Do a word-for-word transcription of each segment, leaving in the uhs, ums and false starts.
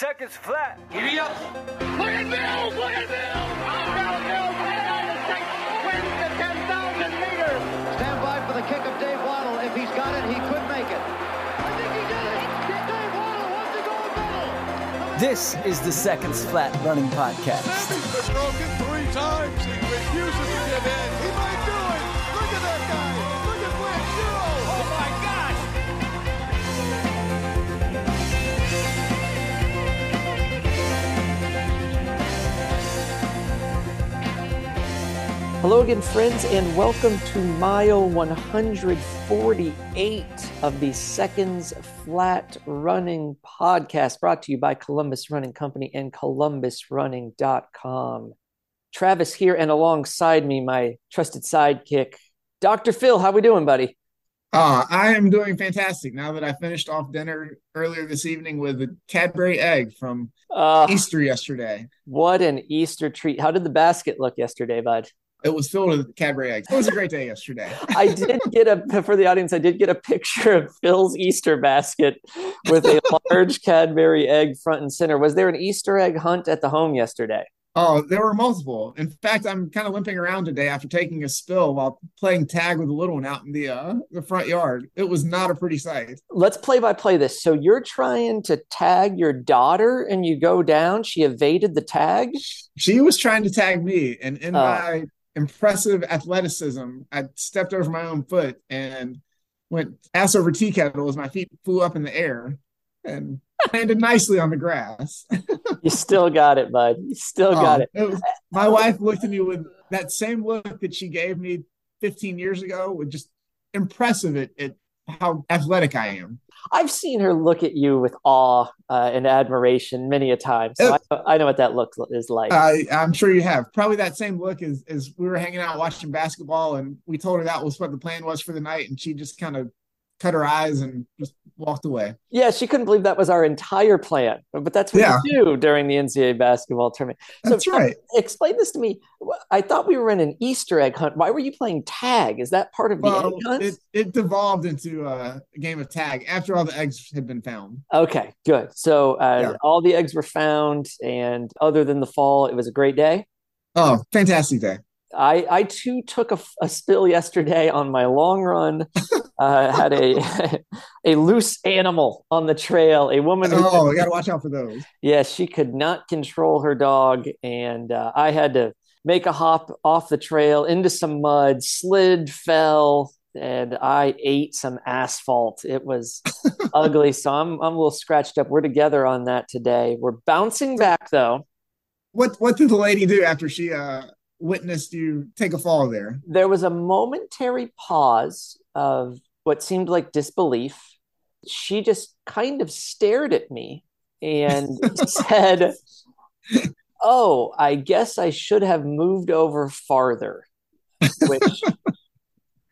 Seconds Flat. Give it up. Look at Bill. Look at Bill. Bill, Bill, wins the ten thousand meters. Stand by for the kick of Dave Waddle. If he's got it, he could make it. I think he did it. Dave Waddle wants to go to medal. This is the Seconds Flat Running Podcast. Sammy's been broken three times. He refuses to give in. He might do it. Look at that guy. Look at Black Zero. Oh, my God. Hello again, friends, and welcome to mile one hundred forty-eight of the Seconds Flat Running Podcast, brought to you by Columbus Running Company and columbus running dot com. Travis here, and alongside me, my trusted sidekick, Doctor Phil. How we doing, buddy? Uh, I am doing fantastic now that I finished off dinner earlier this evening with a Cadbury egg from uh, Easter yesterday. What an Easter treat. How did the basket look yesterday, bud? It was filled with Cadbury eggs. It was a great day yesterday. I did get a, for the audience, I did get a picture of Phil's Easter basket with a large Cadbury egg front and center. Was there an Easter egg hunt at the home yesterday? Oh, there were multiple. In fact, I'm kind of limping around today after taking a spill while playing tag with the little one out in the uh, the front yard. It was not a pretty sight. Let's play by play this. So you're trying to tag your daughter and you go down. She evaded the tag. She was trying to tag me, and in uh, my impressive athleticism, I stepped over my own foot and went ass over tea kettle as my feet flew up in the air and landed nicely on the grass. You still got it, bud. You still got um, it. it was, my wife looked at me with that same look that she gave me fifteen years ago, with just impressive at, at how athletic I am. I've seen her look at you with awe uh, and admiration many a time. So it, I, I know what that look is like. Uh, I'm sure you have. Probably that same look as, as we were hanging out watching basketball, and we told her that was what the plan was for the night, and she just kind of cut her eyes and just walked away. Yeah, she couldn't believe that was our entire plan. But that's what yeah. you do during the N C double A basketball tournament. So that's right. Explain this to me. I thought we were in an Easter egg hunt. Why were you playing tag? Is that part of the well, egg hunt? It, it devolved into a game of tag after all the eggs had been found. Okay, good. So uh, yeah. all the eggs were found, and other than the fall, it was a great day? Oh, fantastic day. I, I too took a, a spill yesterday on my long run. Uh, had a a loose animal on the trail. A woman. Who oh, we got to watch out for those. Yeah, she could not control her dog, and uh, I had to make a hop off the trail into some mud. Slid, fell, and I ate some asphalt. It was ugly. So I'm I'm a little scratched up. We're together on that today. We're bouncing back though. What What did the lady do after she uh, witnessed you take a fall there? There was a momentary pause of what seemed like disbelief. She just kind of stared at me and said, "Oh, I guess I should have moved over farther," which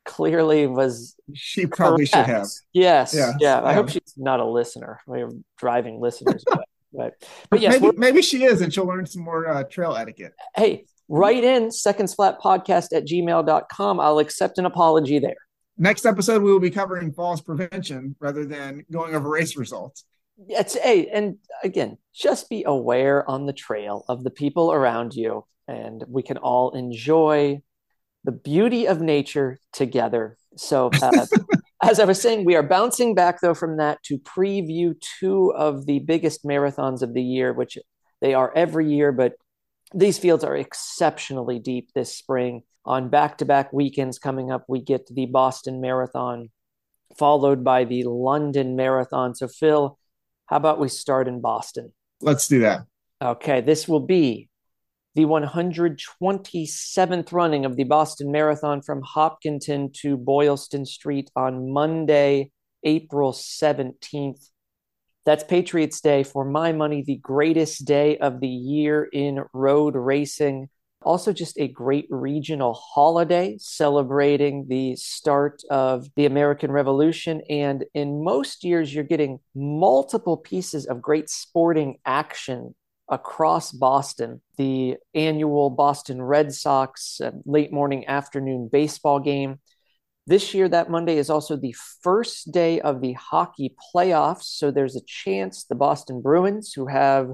clearly was she probably correct. Should have. Yes, yeah. yeah. I yeah. hope she's not a listener. We're driving listeners away, but but yes, maybe, maybe she is, and she'll learn some more uh, trail etiquette. Hey, write in seconds flat podcast at gmail dot com. I'll accept an apology there. Next episode, we will be covering falls prevention rather than going over race results. It's a, and again, just be aware on the trail of the people around you, and we can all enjoy the beauty of nature together. So uh, as I was saying, we are bouncing back, though, from that to preview two of the biggest marathons of the year, which they are every year, but these fields are exceptionally deep this spring. On back-to-back weekends coming up, we get the Boston Marathon, followed by the London Marathon. So, Phil, how about we start in Boston? Let's do that. Okay, this will be the one hundred twenty-seventh running of the Boston Marathon from Hopkinton to Boylston Street on Monday, April seventeenth. That's Patriots Day. For my money, the greatest day of the year in road racing. Also just a great regional holiday celebrating the start of the American Revolution. And in most years, you're getting multiple pieces of great sporting action across Boston. The annual Boston Red Sox uh, late morning afternoon baseball game, This year, that Monday is also the first day of the hockey playoffs. So there's a chance the Boston Bruins, who have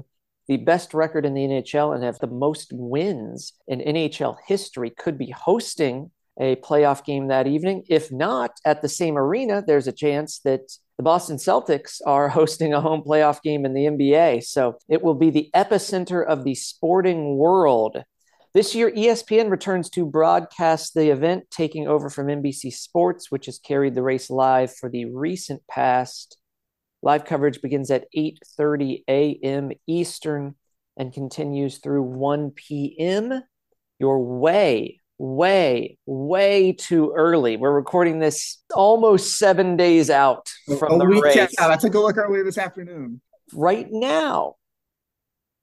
the best record in the N H L and have the most wins in N H L history, could be hosting a playoff game that evening. If not at the same arena, there's a chance that the Boston Celtics are hosting a home playoff game in the N B A. So it will be the epicenter of the sporting world. This year, E S P N returns to broadcast the event, taking over from N B C Sports, which has carried the race live for the recent past. Live coverage begins at eight thirty a.m. Eastern and continues through one p.m. You're way, way, way too early. We're recording this almost seven days out from a the week race. Out. I took a look earlier this afternoon. Right now,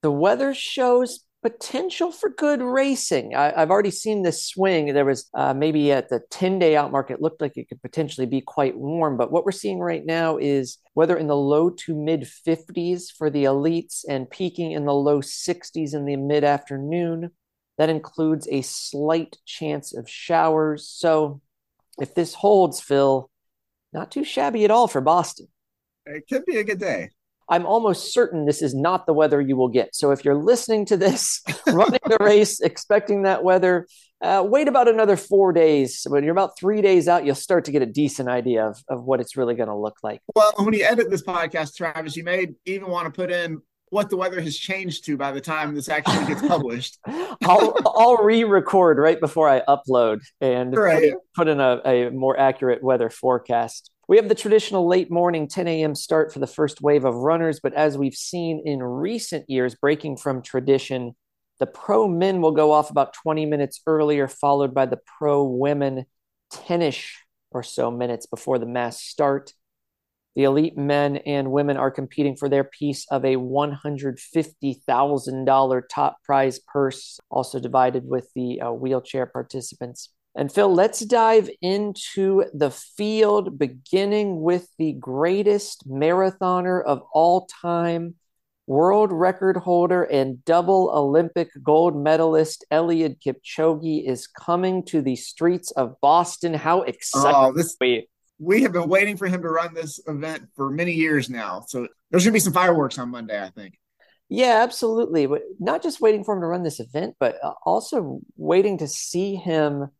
the weather shows potential for good racing. I, I've already seen this swing. There was uh, maybe at the ten-day out mark, it looked like it could potentially be quite warm. But what we're seeing right now is weather in the low to mid fifties for the elites and peaking in the low sixties in the mid-afternoon. That includes a slight chance of showers. So if this holds, Phil, not too shabby at all for Boston. It could be a good day. I'm almost certain this is not the weather you will get. So if you're listening to this, running the race, expecting that weather, uh, wait about another four days. When you're about three days out, you'll start to get a decent idea of, of what it's really going to look like. Well, when you edit this podcast, Travis, you may even want to put in what the weather has changed to by the time this actually gets published. I'll, I'll re-record right before I upload and right. put in a, a more accurate weather forecast. We have the traditional late morning ten a.m. start for the first wave of runners, but as we've seen in recent years, breaking from tradition, the pro men will go off about twenty minutes earlier, followed by the pro women ten-ish or so minutes before the mass start. The elite men and women are competing for their piece of a one hundred fifty thousand dollars top prize purse, also divided with the uh, wheelchair participants. And Phil, let's dive into the field, beginning with the greatest marathoner of all time, world record holder and double Olympic gold medalist Eliud Kipchoge is coming to the streets of Boston. How exciting! Oh, this, we have been waiting for him to run this event for many years now. So there's going to be some fireworks on Monday, I think. Yeah, absolutely. Not just waiting for him to run this event, but also waiting to see him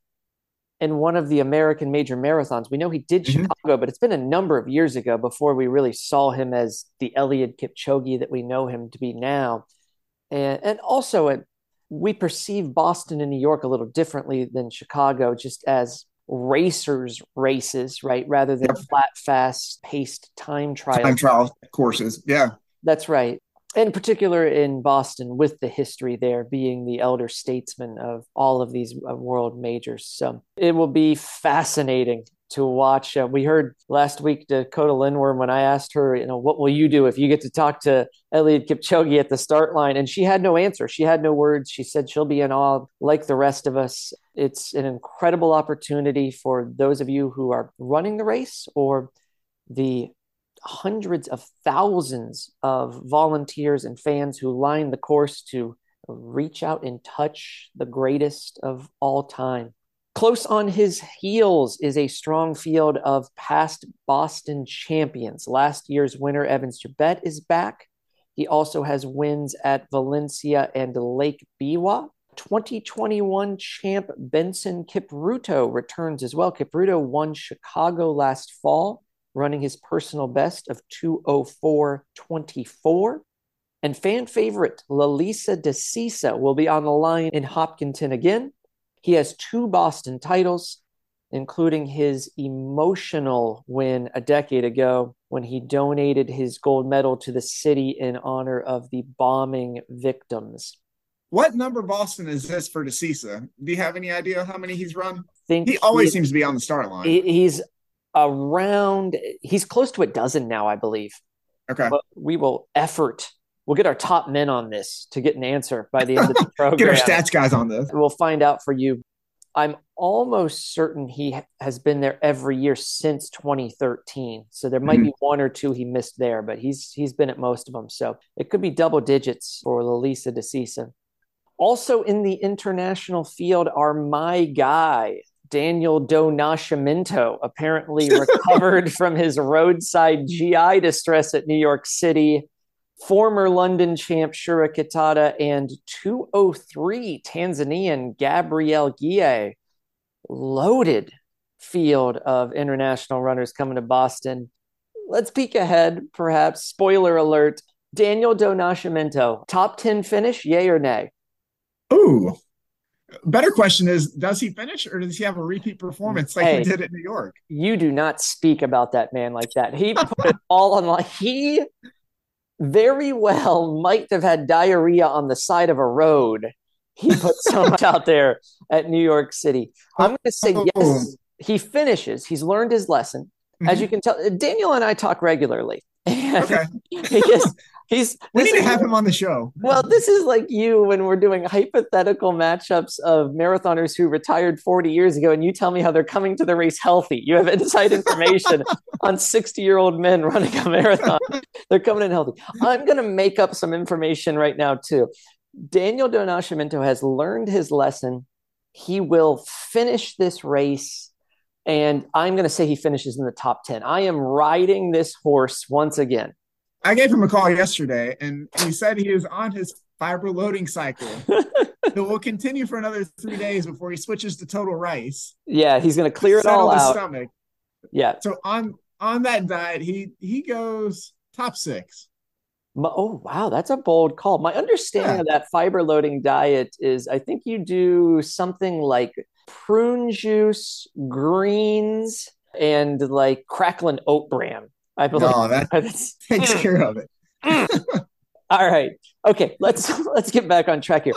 in one of the American major marathons. We know he did mm-hmm. Chicago, but it's been a number of years ago before we really saw him as the Eliud Kipchoge that we know him to be now. And, and also, it, we perceive Boston and New York a little differently than Chicago, just as racers races, right? Rather than yep. flat, fast paced time trial. Time trial courses. Yeah, that's right. In particular in Boston, with the history there being the elder statesman of all of these world majors. So it will be fascinating to watch. Uh, we heard last week Dakota Lindwurm, when I asked her, you know, what will you do if you get to talk to Eliud Kipchoge at the start line? And she had no answer. She had no words. She said she'll be in awe like the rest of us. It's an incredible opportunity for those of you who are running the race or the hundreds of thousands of volunteers and fans who line the course to reach out and touch the greatest of all time. Close on his heels is a strong field of past Boston champions. Last year's winner, Evans Chebet, is back. He also has wins at Valencia and Lake Biwa. twenty twenty-one champ Benson Kipruto returns as well. Kipruto won Chicago last fall, running his personal best of two oh four twenty-four. And fan favorite Lelisa Desisa will be on the line in Hopkinton again. He has two Boston titles, including his emotional win a decade ago when he donated his gold medal to the city in honor of the bombing victims. What number Boston is this for Desisa? Do you have any idea how many he's run? Think he always he, seems to be on the start line. He's around, he's close to a dozen now, I believe. Okay. But we will effort. We'll get our top men on this to get an answer by the end of the program. Get our stats guys on this. We'll find out for you. I'm almost certain he has been there every year since twenty thirteen. So there might mm-hmm. be one or two he missed there, but he's he's been at most of them. So it could be double digits for Lelisa Desisa. Also in the international field are my guy, Daniel do Nascimento apparently recovered from his roadside G I distress at New York City. Former London champ Shura Kitata and two oh three Tanzanian Gabrielle Guille. Loaded field of international runners coming to Boston. Let's peek ahead, perhaps. Spoiler alert. Daniel do Nascimento, top ten finish, yay or nay? Ooh. Better question is, does he finish or does he have a repeat performance like hey, we did at New York? You do not speak about that man like that. He put it all on like he very well might have had diarrhea on the side of a road. He put so much out there at New York City. I'm going to say yes, he finishes. He's learned his lesson. Mm-hmm. As you can tell, Daniel and I talk regularly. Okay. Because he's we need is, to have him on the show. Well, this is like you when we're doing hypothetical matchups of marathoners who retired forty years ago, and you tell me how they're coming to the race healthy. You have inside information on sixty-year-old men running a marathon. They're coming in healthy. I'm going to make up some information right now, too. Daniel do Nascimento has learned his lesson. He will finish this race, and I'm going to say he finishes in the top ten. I am riding this horse once again. I gave him a call yesterday, and he said he is on his fiber loading cycle. It will continue for another three days before he switches to total rice. Yeah, he's going to clear it all out. Stomach. Yeah. So on on that diet, he he goes top six. Oh, wow. That's a bold call. My understanding yeah. of that fiber loading diet is I think you do something like prune juice, greens, and like crackling oat bran. I believe. No, that takes care of it. All right. Okay. Let's, let's get back on track here.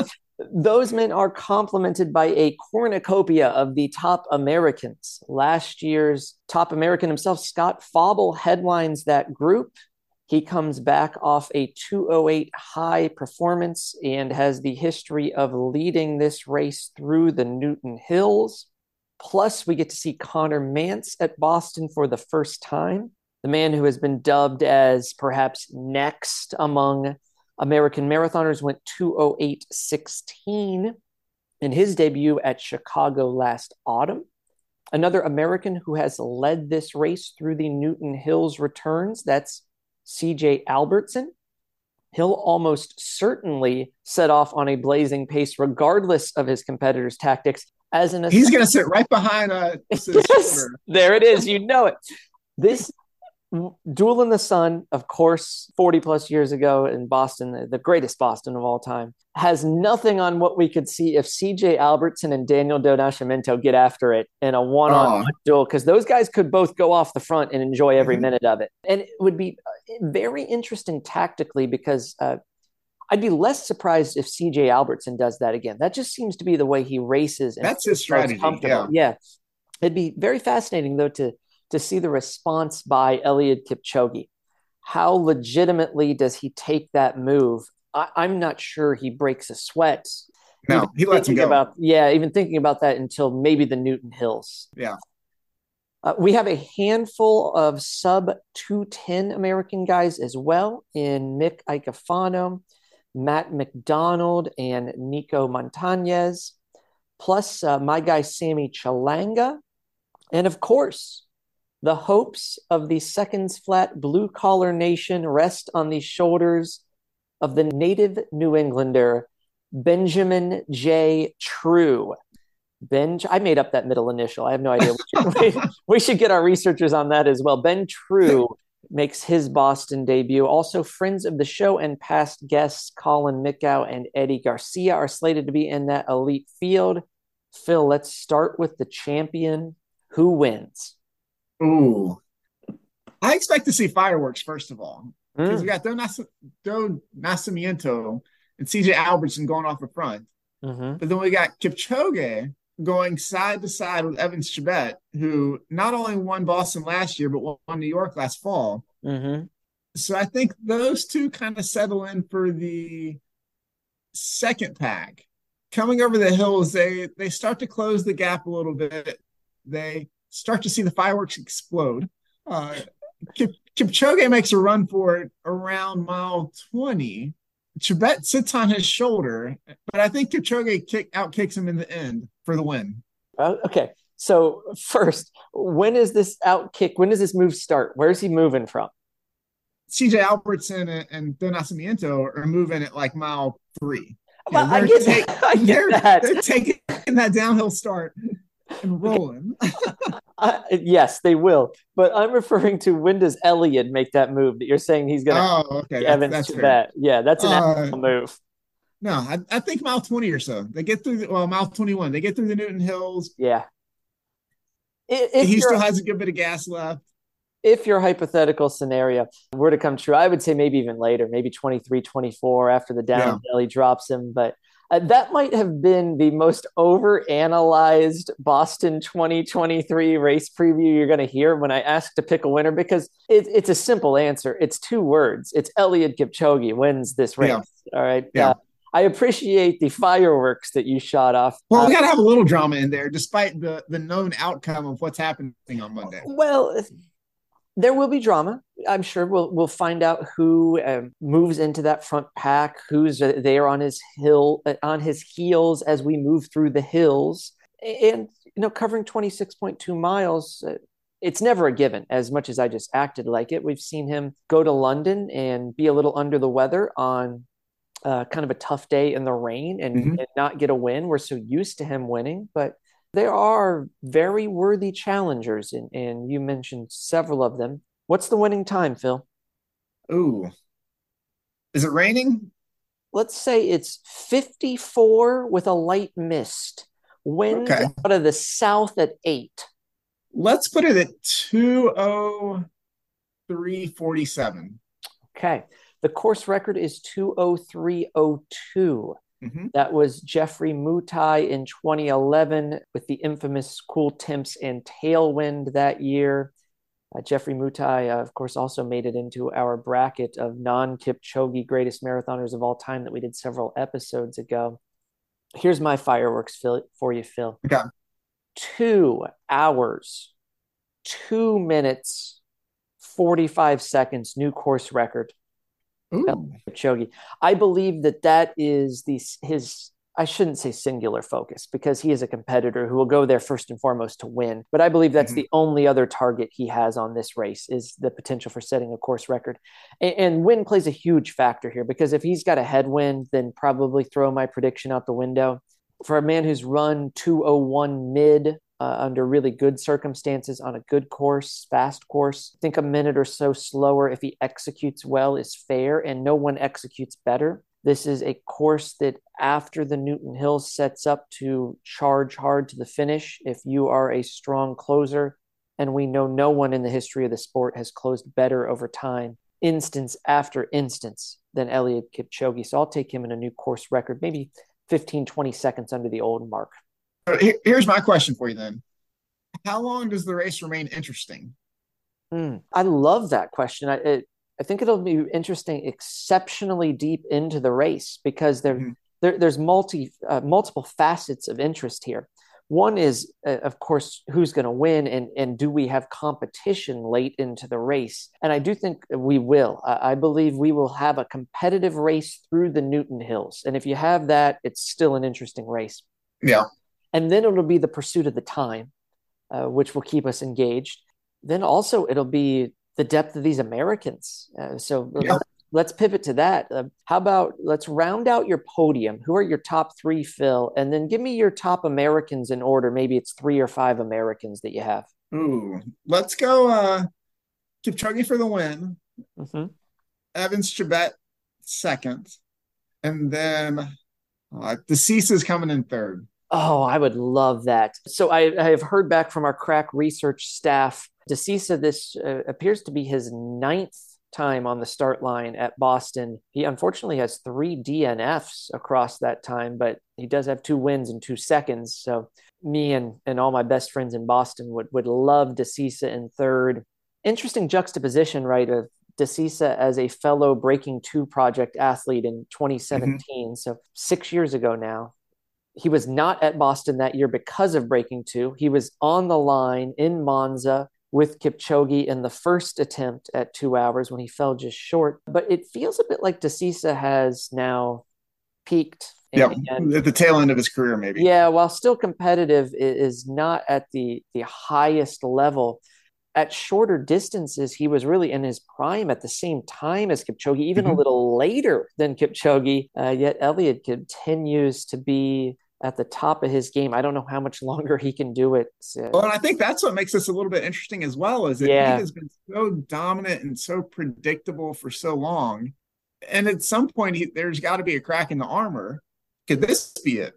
Those men are complemented by a cornucopia of the top Americans. Last year's top American himself, Scott Fauble, headlines that group. He comes back off a two oh eight high performance and has the history of leading this race through the Newton Hills. Plus, we get to see Conner Mantz at Boston for the first time, the man who has been dubbed as perhaps next among American marathoners, went two oh eight sixteen in his debut at Chicago last autumn. Another American who has led this race through the Newton Hills returns, that's C J Albertson. He'll almost certainly set off on a blazing pace, regardless of his competitors' tactics. As an he's going to sit right behind us. Yes, there it is. You know it. This duel in the sun, of course, forty plus years ago in Boston, the greatest Boston of all time, has nothing on what we could see if C J Albertson and Daniel do Nascimento get after it in a one-on-one oh. duel, because those guys could both go off the front and enjoy every mm-hmm. minute of it. And it would be very interesting tactically, because uh, I'd be less surprised if C J Albertson does that again. That just seems to be the way he races. And that's his strategy. Yeah. yeah. It'd be very fascinating, though, to to see the response by Eliud Kipchoge. How legitimately does he take that move? I, I'm not sure he breaks a sweat. No, even he lets him go. About, yeah, even thinking about that until maybe the Newton Hills. Yeah. Uh, we have a handful of sub two ten American guys as well in Mick Icafano, Matt McDonald, and Nico Montañez, plus uh, my guy Sammy Chalanga, and of course, the hopes of the Seconds Flat Blue Collar Nation rest on the shoulders of the native New Englander, Benjamin J. True. Ben, I made up that middle initial. I have no idea. We, we should get our researchers on that as well. Ben True makes his Boston debut. Also, friends of the show and past guests Colin Mickow and Eddie Garcia are slated to be in that elite field. Phil, let's start with the champion. Who wins? Ooh, I expect to see fireworks, first of all, because mm. we got do, Nas- do Nascimento and C J Albertson going off the front. Mm-hmm. But then we got Kipchoge going side to side with Evans Chebet, who not only won Boston last year, but won New York last fall. Mm-hmm. So I think those two kind of settle in for the second pack. Coming over the hills, they, they start to close the gap a little bit. They start to see the fireworks explode. Uh, Kip, Kipchoge makes a run for it around mile twenty. Chebet sits on his shoulder, but I think Kipchoge kick, out kicks him in the end for the win. Uh, okay. So first, when is this outkick? When does this move start? Where's he moving from? C J Albertson and, and Do Nascimento are moving at like mile three. Well, I get, take, I get they're, that. They're taking that downhill start and rolling. uh, yes, they will. But I'm referring to when does Eliud make that move that you're saying he's going to oh, okay. Evans that's, that's that. Yeah, that's an uh, actual move. No, I, I think mile twenty or so. They get through, the, well, mile twenty-one. They get through the Newton Hills. Yeah. If he still has a good bit of gas left. If your hypothetical scenario were to come true, I would say maybe even later, maybe twenty-three, twenty-four after the down yeah. belly drops him. But uh, that might have been the most overanalyzed Boston twenty twenty-three race preview you're going to hear when I ask to pick a winner, because it, it's a simple answer. It's two words. It's Eliud Kipchoge wins this race. Yeah. All right. Yeah. Uh, I appreciate the fireworks that you shot off. Well, we got to have a little drama in there, despite the, the known outcome of what's happening on Monday. Well, there will be drama. I'm sure we'll we'll find out who uh, moves into that front pack, who's there on his hill, on his heels as we move through the hills. And, you know, covering twenty-six point two miles, uh, it's never a given, as much as I just acted like it. We've seen him go to London and be a little under the weather on Uh, kind of a tough day in the rain and, mm-hmm. and not get a win. We're so used to him winning, but there are very worthy challengers, and, and you mentioned several of them. What's the winning time, Phil? Ooh. Is it raining? Let's say it's fifty-four with a light mist. Wind okay. out of the south at eight. Let's put it at two oh three forty-seven. Okay. The course record is two oh three oh two. Mm-hmm. That was Geoffrey Mutai in twenty eleven with the infamous cool temps and tailwind that year. Uh, Geoffrey Mutai, uh, of course, also made it into our bracket of non-Kipchoge greatest marathoners of all time that we did several episodes ago. Here's my fireworks Phil, for you, Phil. Okay. Two hours, two minutes, forty-five seconds, new course record. Kipchoge. I believe that that is the, his, I shouldn't say singular focus, because he is a competitor who will go there first and foremost to win. But I believe that's mm-hmm. the only other target he has on this race, is the potential for setting a course record. And, and wind plays a huge factor here, because if he's got a headwind, then probably throw my prediction out the window. For a man who's run two oh one mid uh, under really good circumstances on a good course, fast course, I think a minute or so slower, if he executes well, is fair, and no one executes better. This is a course that after the Newton Hills sets up to charge hard to the finish. If you are a strong closer, and we know no one in the history of the sport has closed better over time, instance after instance, than Eliud Kipchoge. So I'll take him in a new course record, maybe fifteen, twenty seconds under the old mark. Here's my question for you then. How long does the race remain interesting? Mm, I love that question. I it, I think it'll be interesting exceptionally deep into the race, because there, mm-hmm. there there's multi uh, multiple facets of interest here. One is, uh, of course, who's going to win, and, and do we have competition late into the race? And I do think we will. Uh, I believe we will have a competitive race through the Newton Hills. And if you have that, it's still an interesting race. Yeah. And then it'll be the pursuit of the time, uh, which will keep us engaged. Then also it'll be the depth of these Americans. Uh, so yeah. let's, let's pivot to that. Uh, how about let's round out your podium. Who are your top three, Phil? And then give me your top Americans in order. Maybe it's three or five Americans that you have. Ooh, let's go uh, Kipchoge for the win. Mm-hmm. Evans Chebet second. And then uh, Desisa is coming in third. Oh, I would love that. So I, I have heard back from our crack research staff. Desisa, this uh, appears to be his ninth time on the start line at Boston. He unfortunately has three D N Fs across that time, but he does have two wins and two seconds. So me and, and all my best friends in Boston would, would love Desisa in third. Interesting juxtaposition, right, of Desisa as a fellow Breaking Two Project athlete in twenty seventeen. Mm-hmm. So six years ago now. He was not at Boston that year because of Breaking Two. He was on the line in Monza with Kipchoge in the first attempt at two hours when he fell just short. But it feels a bit like Desisa has now peaked Yeah, at the tail end of his career, maybe. Yeah, while still competitive, is not at the the highest level. At shorter distances, he was really in his prime at the same time as Kipchoge, even mm-hmm. a little later than Kipchoge. Uh, yet Eliud continues to be at the top of his game. I don't know how much longer he can do it. So. Well, and I think that's what makes this a little bit interesting as well, is that yeah. he has been so dominant and so predictable for so long. And at some point, he, there's got to be a crack in the armor. Could this be it?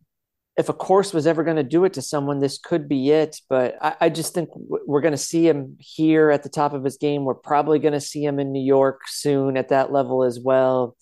If a course was ever going to do it to someone, this could be it. But I, I just think we're going to see him here at the top of his game. We're probably going to see him in New York soon at that level as well.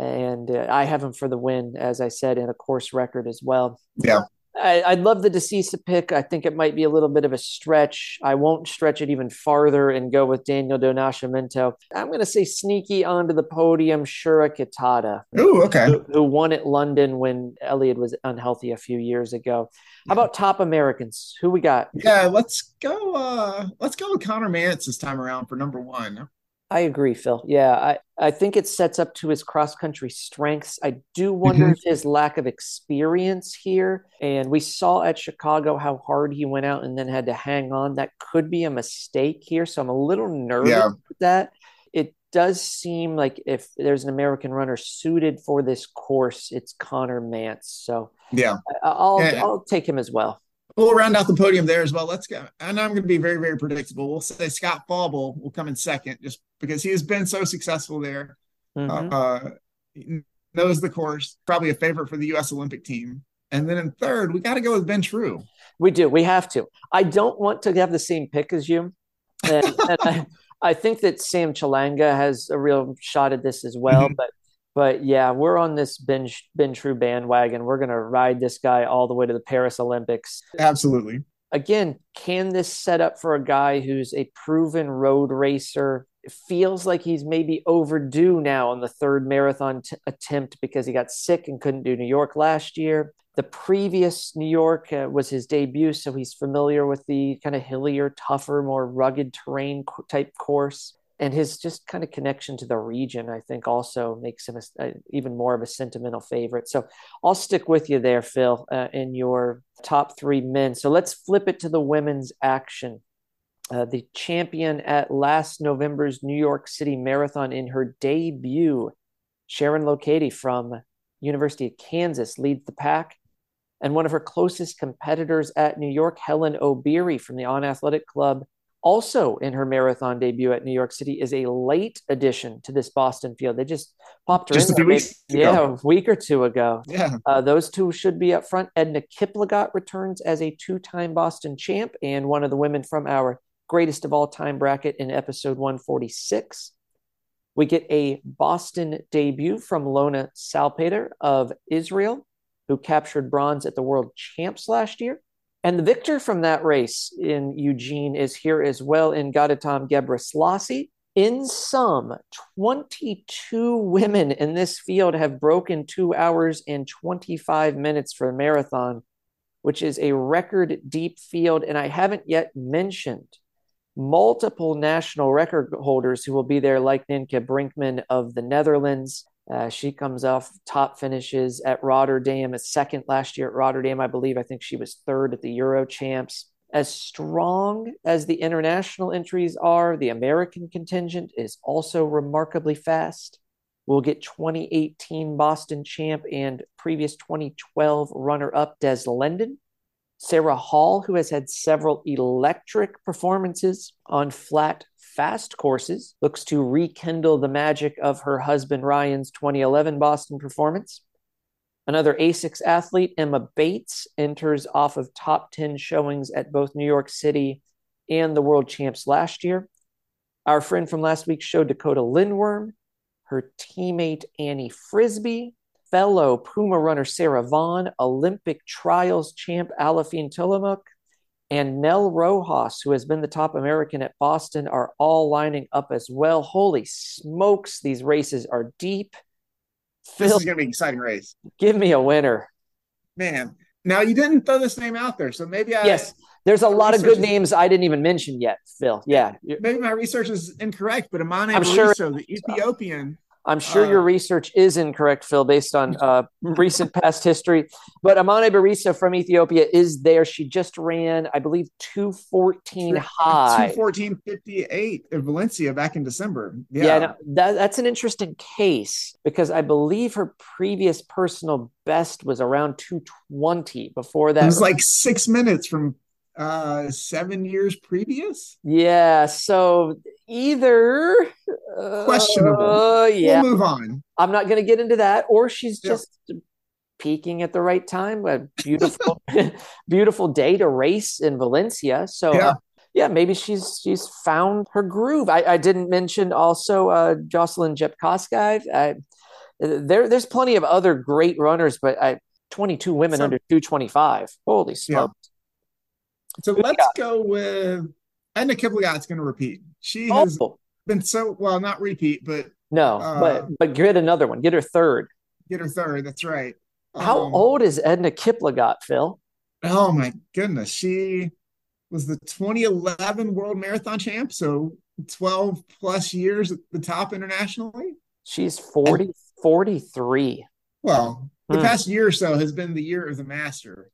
And uh, I have him for the win, as I said, in a course record as well. Yeah. I, I'd love the Desisa pick. I think it might be a little bit of a stretch. I won't stretch it even farther and go with Daniel do Nascimento. I'm going to say sneaky onto the podium, Shura Kitata. Ooh, okay. Who, who won at London when Eliud was unhealthy a few years ago. How about top Americans? Who we got? Yeah, let's go. Uh, let's go with Conner Mantz this time around for number one. I agree, Phil. Yeah, I, I think it sets up to his cross-country strengths. I do wonder mm-hmm. if his lack of experience here, and we saw at Chicago how hard he went out and then had to hang on. That could be a mistake here, so I'm a little nervous yeah. with that. It does seem like if there's an American runner suited for this course, it's Conner Mantz. So yeah, I'll, and- I'll take him as well. We'll round out the podium there as well. Let's go. I know I'm going to be very, very predictable. We'll say Scott Fauble will come in second just because he has been so successful there. Mm-hmm. Uh, he knows the course, probably a favorite for the U S Olympic team. And then in third, we got to go with Ben True. We do. We have to. I don't want to have the same pick as you. And, and I, I think that Sam Chalanga has a real shot at this as well, mm-hmm. but But yeah, we're on this Ben, Ben True bandwagon. We're going to ride this guy all the way to the Paris Olympics. Absolutely. Again, can this set up for a guy who's a proven road racer? It feels like he's maybe overdue now on the third marathon t- attempt because he got sick and couldn't do New York last year. The previous New York uh, was his debut, so he's familiar with the kind of hillier, tougher, more rugged terrain co- type course. And his just kind of connection to the region, I think, also makes him a, a, even more of a sentimental favorite. So I'll stick with you there, Phil, uh, in your top three men. So let's flip it to the women's action. Uh, the champion at last November's New York City Marathon in her debut, Sharon Lokedi from University of Kansas, leads the pack. And one of her closest competitors at New York, Helen Obiri from the On Athletic Club, also in her marathon debut at New York City, is a late addition to this Boston field. They just popped her just in a few there, weeks maybe, ago. Yeah, a week or two ago. Yeah, uh, those two should be up front. Edna Kiplagat returns as a two-time Boston champ and one of the women from our greatest of all time bracket in episode one forty-six. We get a Boston debut from Lona Salpeter of Israel, who captured bronze at the World Champs last year. And the victor from that race in Eugene is here as well in Gautam Gebreselassie. In sum, twenty-two women in this field have broken two hours and twenty-five minutes for a marathon, which is a record deep field. And I haven't yet mentioned multiple national record holders who will be there, like Nienke Brinkman of the Netherlands. Uh, she comes off top finishes at Rotterdam, a second last year at Rotterdam, I believe. I think she was third at the Euro Champs. As strong as the international entries are, the American contingent is also remarkably fast. We'll get twenty eighteen Boston champ and previous twenty twelve runner-up Des Linden. Sarah Hall, who has had several electric performances on flat fast courses, looks to rekindle the magic of her husband Ryan's twenty eleven Boston performance. Another ASICS athlete, Emma Bates, enters off of top ten showings at both New York City and the World Champs last year. Our friend from last week's show, Dakota Lindwurm, her teammate Annie Frisbee, fellow Puma runner Sarah Vaughn, Olympic trials champ Aliphine Tuliamuk, and Nell Rojas, who has been the top American at Boston, are all lining up as well. Holy smokes, these races are deep. Phil, this is going to be an exciting race. Give me a winner. Man. Now, you didn't throw this name out there, so maybe I... Yes, there's a lot of good names I didn't even mention yet, Phil. Yeah. Maybe my research is incorrect, but Amane Beriso, sure, the Ethiopian... I'm sure uh, your research is incorrect, Phil, based on uh, recent past history. But Amane Beriso from Ethiopia is there. She just ran, I believe, two fourteen high. two fourteen fifty-eight in Valencia back in December. Yeah, yeah no, that, that's an interesting case because I believe her previous personal best was around two twenty before that. It was like six minutes from uh, seven years previous. Yeah, so... Either uh, questionable. Uh, yeah. We'll move on. I'm not going to get into that. Or she's yeah. just peaking at the right time. A beautiful, beautiful day to race in Valencia. So yeah, uh, yeah maybe she's she's found her groove. I, I didn't mention also uh, Jocelyn Jepkosky. I, there, there's plenty of other great runners, but I, twenty-two women so, under two twenty-five. Holy smokes! Yeah. So Who let's go with Edna Kiplagat's going to repeat. She has oh. been so, well, not repeat, but. No, uh, but but get another one. Get her third. Get her third. That's right. How um, old is Edna Kiplagat, Phil? Oh, my goodness. She was the twenty eleven World Marathon champ, so twelve plus years at the top internationally. She's forty, and, forty-three. Well, the mm. past year or so has been the year of the master.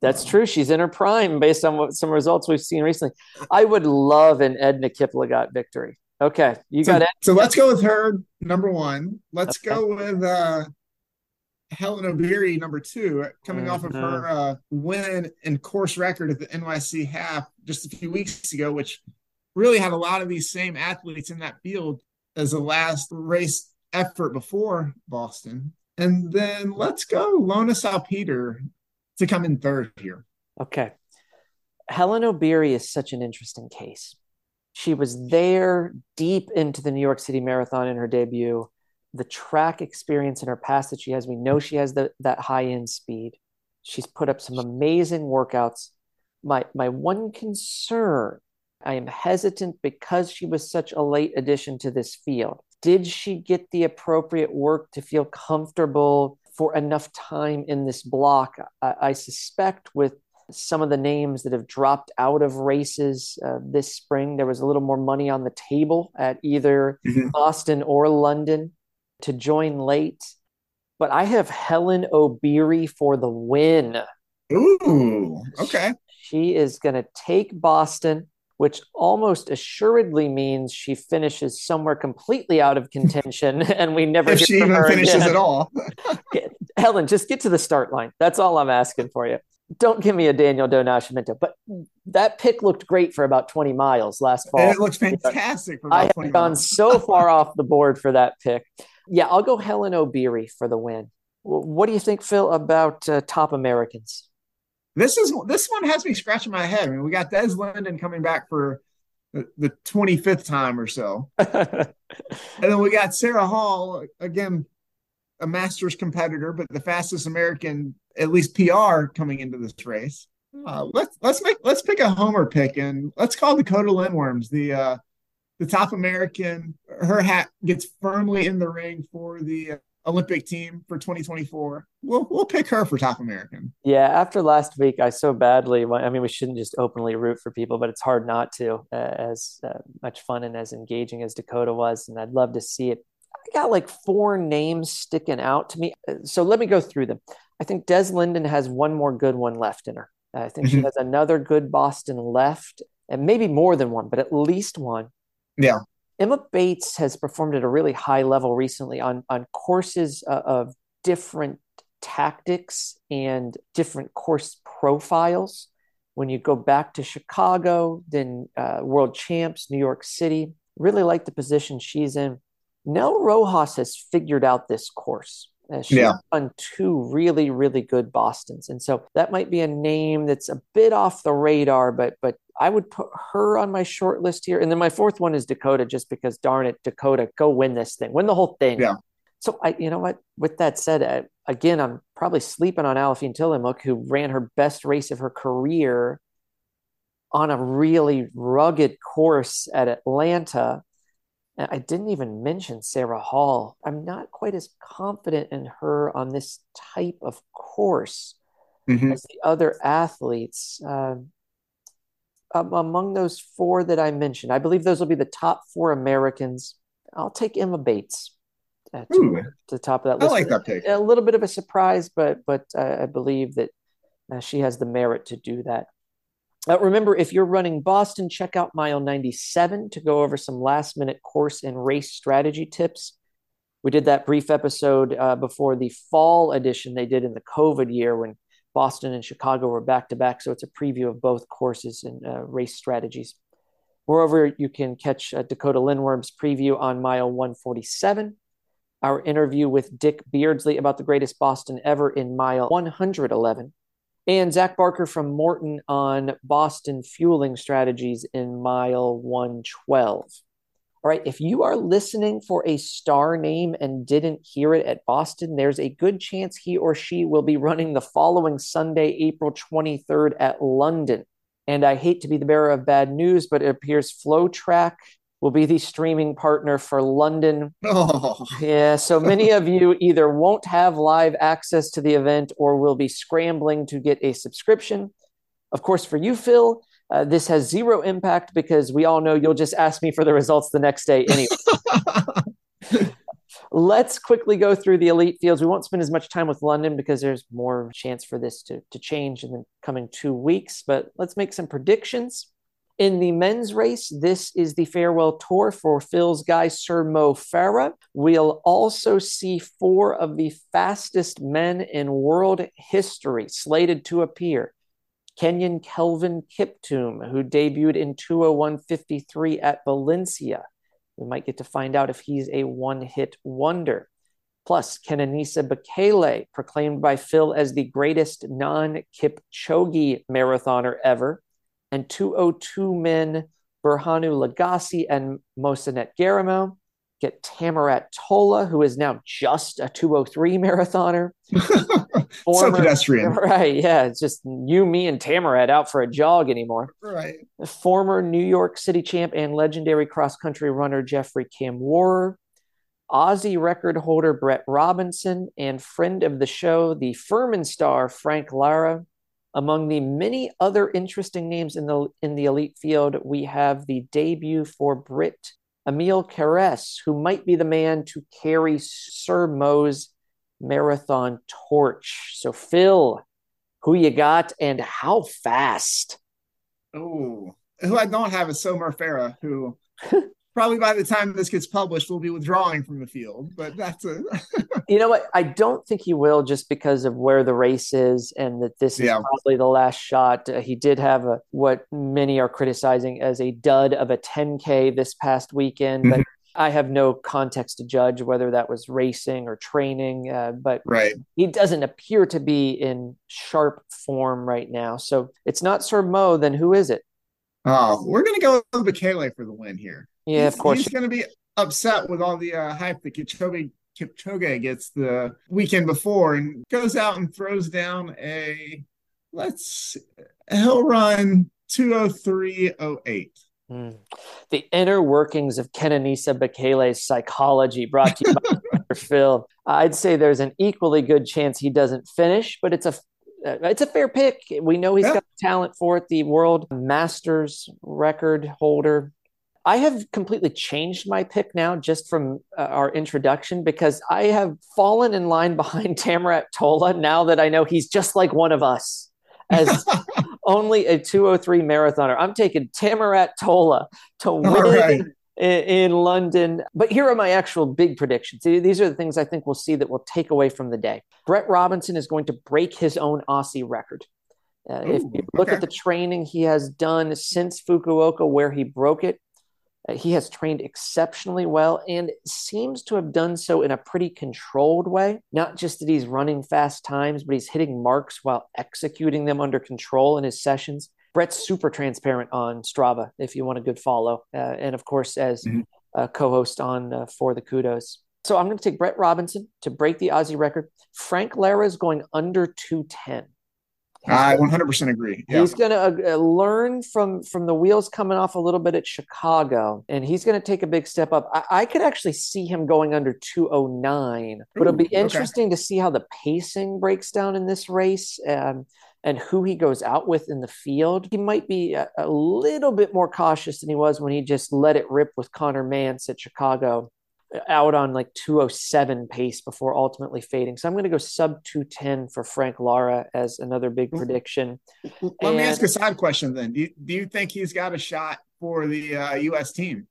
That's true. She's in her prime based on what, some results we've seen recently. I would love an Edna Kiplagat victory. Okay. You so, got it. So let's go with her, number one. Let's okay. go with uh, Helen Obiri, number two, coming mm-hmm. off of her uh, win and course record at the N Y C half just a few weeks ago, which really had a lot of these same athletes in that field as the last race effort before Boston. And then let's go Lona Salpeter to come in third here. Okay. Helen Obiri is such an interesting case. She was there deep into the New York City Marathon in her debut. The track experience in her past that she has, we know she has the, that high-end speed. She's put up some amazing workouts. My, my one concern, I am hesitant because she was such a late addition to this field. Did she get the appropriate work to feel comfortable for enough time in this block? I, I suspect with some of the names that have dropped out of races uh, this spring, there was a little more money on the table at either mm-hmm. Boston or London to join late. But I have Helen Obiri for the win. Ooh, okay. She, she is going to take Boston, which almost assuredly means she finishes somewhere completely out of contention and we never if hear she from even her finishes again. At all. Helen, just get to the start line. That's all I'm asking for you. Don't give me a Daniel do Nascimento, but that pick looked great for about twenty miles last fall. It looks fantastic. For about I have gone so far off the board for that pick. Yeah, I'll go Helen Obiri for the win. What do you think, Phil, about uh, top Americans? This is this one has me scratching my head. I mean, we got Des Linden coming back for the, the twenty-fifth time or so. And then we got Sarah Hall, again, a Masters competitor, but the fastest American, at least P R, coming into this race. Uh, let's let's make let's pick a homer pick, and let's call Dakota Lindwurm the uh, the top American. Her hat gets firmly in the ring for the Olympic team for twenty twenty-four. We'll we'll pick her for top American. Yeah, after last week, I so badly. I mean, we shouldn't just openly root for people, but it's hard not to. Uh, as uh, much fun and as engaging as Dakota was, and I'd love to see it. I got like four names sticking out to me, so let me go through them. I think Des Linden has one more good one left in her. I think mm-hmm. she has another good Boston left, and maybe more than one, but at least one. Yeah. Emma Bates has performed at a really high level recently on, on courses uh, of different tactics and different course profiles. When you go back to Chicago, then uh, World Champs, New York City, really like the position she's in. Nell Rojas has figured out this course. Uh, she's yeah. done two really, really good Bostons. And so that might be a name that's a bit off the radar, but but. I would put her on my short list here. And then my fourth one is Dakota, just because, darn it, Dakota, go win this thing. Win the whole thing. Yeah. So, I, you know what? With that said, I, again, I'm probably sleeping on Aliphine Tuliamuk, who ran her best race of her career on a really rugged course at Atlanta. And I didn't even mention Sarah Hall. I'm not quite as confident in her on this type of course mm-hmm. as the other athletes. Uh, Um, among those four that I mentioned, I believe those will be the top four Americans. I'll take Emma Bates. at to the top of that list. I like that pick. A little bit of a surprise, but but uh, I believe that uh, she has the merit to do that. Uh, remember, if you're running Boston, check out Mile ninety-seven to go over some last-minute course and race strategy tips. We did that brief episode uh, before the fall edition they did in the COVID year when Boston and Chicago were back-to-back, so it's a preview of both courses and uh, race strategies. Moreover, you can catch uh, Dakota Lindwurm's preview on Mile one forty-seven, our interview with Dick Beardsley about the greatest Boston ever in Mile one eleven, and Zach Barker from Morton on Boston fueling strategies in Mile one twelve. All right, if you are listening for a star name and didn't hear it at Boston, there's a good chance he or she will be running the following Sunday, April twenty-third at London. And I hate to be the bearer of bad news, but it appears FlowTrack will be the streaming partner for London. Oh. Yeah, so many of you either won't have live access to the event or will be scrambling to get a subscription. Of course, for you, Phil, uh, this has zero impact because we all know you'll just ask me for the results the next day anyway. Let's quickly go through the elite fields. We won't spend as much time with London because there's more chance for this to, to change in the coming two weeks, but let's make some predictions. In the men's race, this is the farewell tour for Phil's guy, Sir Mo Farah. We'll also see four of the fastest men in world history slated to appear. Kenyan Kelvin Kiptum, who debuted in two oh one fifty-three at Valencia. We might get to find out if he's a one-hit wonder. Plus, Kenenisa Bekele, proclaimed by Phil as the greatest non-Kipchoge marathoner ever. And two oh two men, Burhanu Lagasi and Mosenet Garamo. Get Tamarat Tola, who is now just a two oh three marathoner. Former, so pedestrian. Right, yeah. It's just you, me, and Tamarat out for a jog anymore. Right. Former New York City champ and legendary cross-country runner Geoffrey Mutai, Aussie record holder Brett Robinson, and friend of the show, the Furman star Frank Lara. Among the many other interesting names in the in the elite field, we have the debut for Brit Emil Caress, who might be the man to carry Sir Mo's marathon torch. So, Phil, who you got and how fast? Oh, who I don't have is Sir Mo Farah, who probably by the time this gets published will be withdrawing from the field. But that's a you know what? I don't think he will, just because of where the race is and that this yeah. is probably the last shot. Uh, he did have a, what many are criticizing as a dud of a ten K this past weekend, but I have no context to judge whether that was racing or training, uh, but right. he doesn't appear to be in sharp form right now. So it's not Sir Mo, then who is it? Oh, we're going to go with Bekele for the win here. Yeah, he's, of course. He's going to be upset with all the uh, hype that Kipchoge, Kipchoge gets the weekend before and goes out and throws down a, let's, he'll run two oh three oh eight. Mm. The inner workings of Kenenisa Bekele's psychology, brought to you by Mister Phil. I'd say there's an equally good chance he doesn't finish, but it's a it's a fair pick. We know he's yeah. got talent for it. The world masters record holder. I have completely changed my pick now just from uh, our introduction, because I have fallen in line behind Tamarat Tola now that I know he's just like one of us. As only a two oh three marathoner, I'm taking Tamarat Tola to win right. in, in London. But here are my actual big predictions. These are the things I think we'll see that we'll take away from the day. Brett Robinson is going to break his own Aussie record. Uh, Ooh, if you look okay. at the training he has done since Fukuoka, where he broke it, uh, he has trained exceptionally well and seems to have done so in a pretty controlled way. Not just that he's running fast times, but he's hitting marks while executing them under control in his sessions. Brett's super transparent on Strava if you want a good follow. Uh, and of course, as mm-hmm. a co-host on uh, For the Kudos. So I'm going to take Brett Robinson to break the Aussie record. Frank Lara is going under two ten. He's I one hundred percent agree. Yeah. He's going to uh, learn from, from the wheels coming off a little bit at Chicago, and he's going to take a big step up. I, I could actually see him going under two oh nine, Ooh, but it'll be interesting okay. to see how the pacing breaks down in this race um, and who he goes out with in the field. He might be a, a little bit more cautious than he was when he just let it rip with Conner Mantz at Chicago. out on like two oh seven pace before ultimately fading. So I'm going to go sub two ten for Frank Lara as another big prediction. Let and, me ask a side question then. Do you, do you think he's got a shot for the uh, U S team?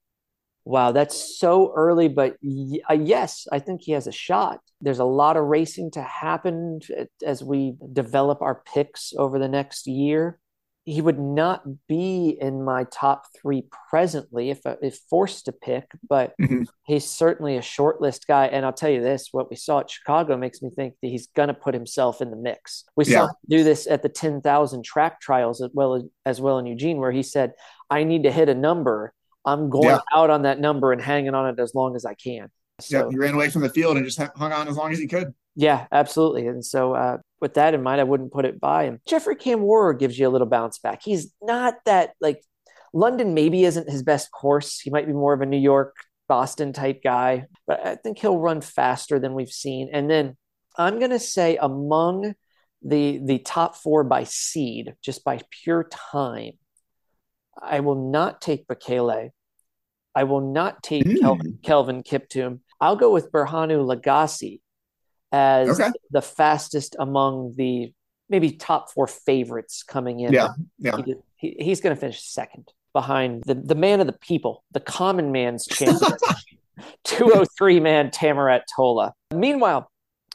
Wow, that's so early, but y- uh, yes, I think he has a shot. There's a lot of racing to happen as we develop our picks over the next year. He would not be in my top three presently if, if forced to pick, but mm-hmm. he's certainly a short list guy. And I'll tell you this, what we saw at Chicago makes me think that he's going to put himself in the mix. We yeah. saw him do this at the ten thousand track trials as well, as well in Eugene, where he said, I need to hit a number. I'm going yeah. out on that number and hanging on it as long as I can. So, yeah, he ran away from the field and just hung on as long as he could. Yeah, absolutely. And so uh, with that in mind, I wouldn't put it by him. Jeffrey Kamworor gives you a little bounce back. He's not that, like, London maybe isn't his best course. He might be more of a New York, Boston type guy, but I think he'll run faster than we've seen. And then I'm going to say among the the top four by seed, just by pure time, I will not take Bekele. I will not take mm. Kelvin, Kelvin Kiptum. I'll go with Berhanu Lagasi as okay. the fastest among the maybe top four favorites coming in. Yeah, yeah. He, he, he's going to finish second behind the, the man of the people, the common man's champion, two oh three man Tamarat Tola. Meanwhile,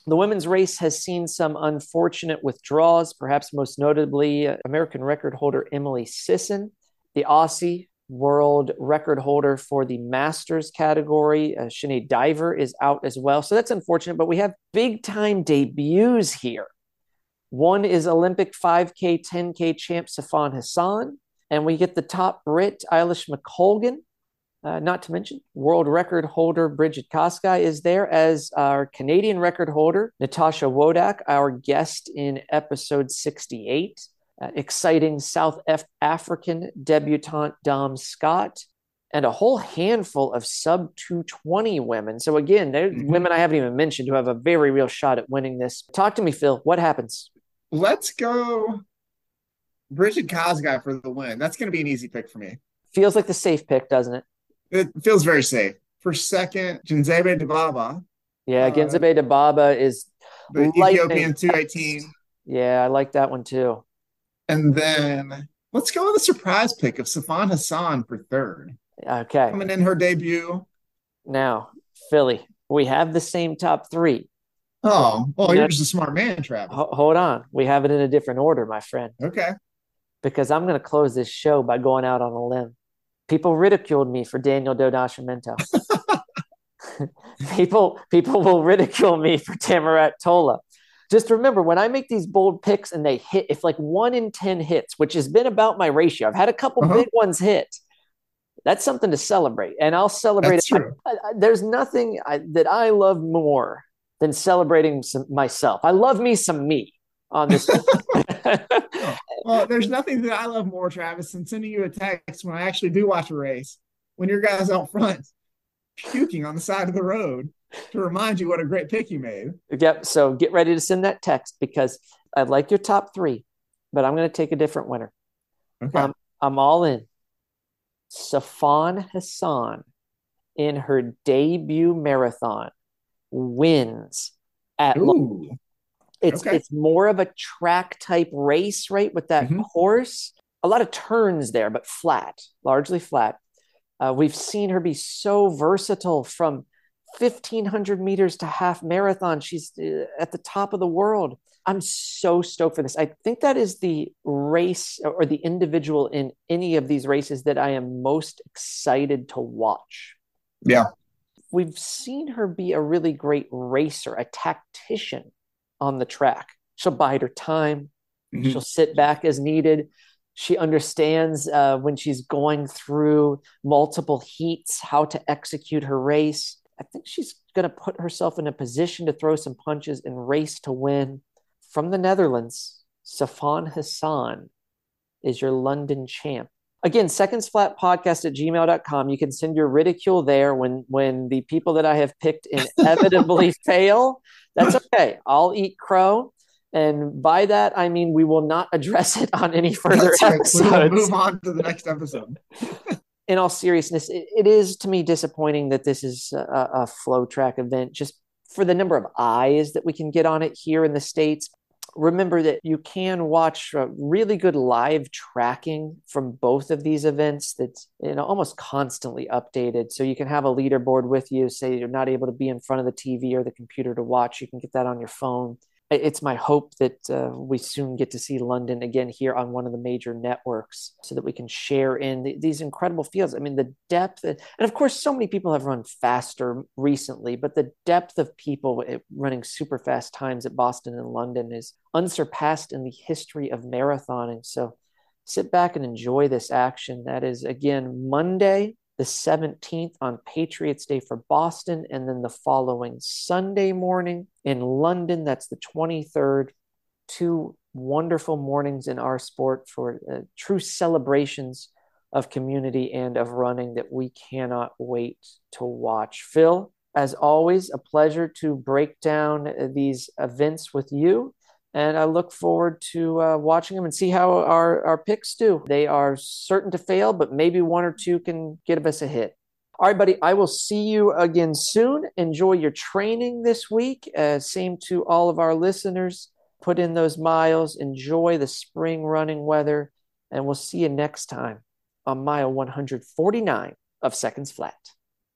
the women's race has seen some unfortunate withdrawals, perhaps most notably uh, American record holder Emily Sisson, the Aussie world record holder for the masters category. Uh, Sinead Diver is out as well. So that's unfortunate, but we have big time debuts here. One is Olympic five K, ten K champ Sifan Hassan, and we get the top Brit, Eilish McColgan, uh, not to mention world record holder Bridget Koskai is there, as our Canadian record holder, Natasha Wodak, our guest in episode sixty-eight. Uh, exciting South F- African debutante Dom Scott, and a whole handful of sub two twenty women. So again, there's mm-hmm. women I haven't even mentioned who have a very real shot at winning this. Talk to me, Phil. What happens? Let's go Bridget Kosgei for the win. That's going to be an easy pick for me. Feels like the safe pick, doesn't it? It feels very safe. For second, Ginzebe Dibaba. Yeah, uh, Ginzebe Dibaba is the Ethiopian two eighteen. Yeah, I like that one too. And then let's go with a surprise pick of Sifan Hassan for third. Okay. Coming in her debut. Now, Philly, we have the same top three. Oh, well, you're just a smart man, Travis. Hold on. We have it in a different order, my friend. Okay. Because I'm going to close this show by going out on a limb. People ridiculed me for Daniel do Nascimento. people, people will ridicule me for Tamarat Tola. Just remember, when I make these bold picks and they hit, if like one in ten hits, which has been about my ratio, I've had a couple uh-huh. big ones hit. That's something to celebrate. And I'll celebrate. That's it. True. I, I, there's nothing I, that I love more than celebrating some, myself. I love me some me on this. Well, there's nothing that I love more, Travis, than sending you a text when I actually do watch a race, when your guy's out front puking on the side of the road to remind you what a great pick you made. Yep. So get ready to send that text, because I like your top three, but I'm going to take a different winner. Okay. Um, I'm all in. Sifan Hassan in her debut marathon wins at London. It's, okay. it's more of a track type race, right? With that mm-hmm. course, a lot of turns there, but flat, largely flat. Uh, we've seen her be so versatile from fifteen hundred meters to half marathon. She's at the top of the world. I'm so stoked for this. I think that is the race or the individual in any of these races that I am most excited to watch. Yeah. We've seen her be a really great racer, a tactician on the track. She'll bide her time. Mm-hmm. She'll sit back as needed. She understands uh, when she's going through multiple heats, how to execute her race. I think she's going to put herself in a position to throw some punches and race to win. From the Netherlands, Sifan Hassan is your London champ. Again, seconds flat podcast at gmail dot com. You can send your ridicule there when, when the people that I have picked inevitably fail. That's okay. I'll eat crow. And by that, I mean we will not address it on any further That's episodes. Right. We will move on to the next episode. in all seriousness, it, it is to me disappointing that this is a, a flow track event, just for the number of eyes that we can get on it here in the States. Remember that you can watch uh, really good live tracking from both of these events that's, you know, almost constantly updated. So you can have a leaderboard with you. Say you're not able to be in front of the T V or the computer to watch, you can get that on your phone. It's my hope that uh, we soon get to see London again here on one of the major networks so that we can share in the, these incredible fields. I mean, the depth, and of course, so many people have run faster recently, but the depth of people running super fast times at Boston and London is unsurpassed in the history of marathoning. So sit back and enjoy this action. That is, again, Monday, the seventeenth on Patriots Day for Boston, and then the following Sunday morning in London. That's the twenty-third. Two wonderful mornings in our sport for uh, true celebrations of community and of running that we cannot wait to watch. Phil, as always, a pleasure to break down these events with you. And I look forward to uh, watching them and see how our, our picks do. They are certain to fail, but maybe one or two can give us a hit. All right, buddy, I will see you again soon. Enjoy your training this week. Uh, same to all of our listeners. Put in those miles. Enjoy the spring running weather. And we'll see you next time on mile one forty-nine of Seconds Flat.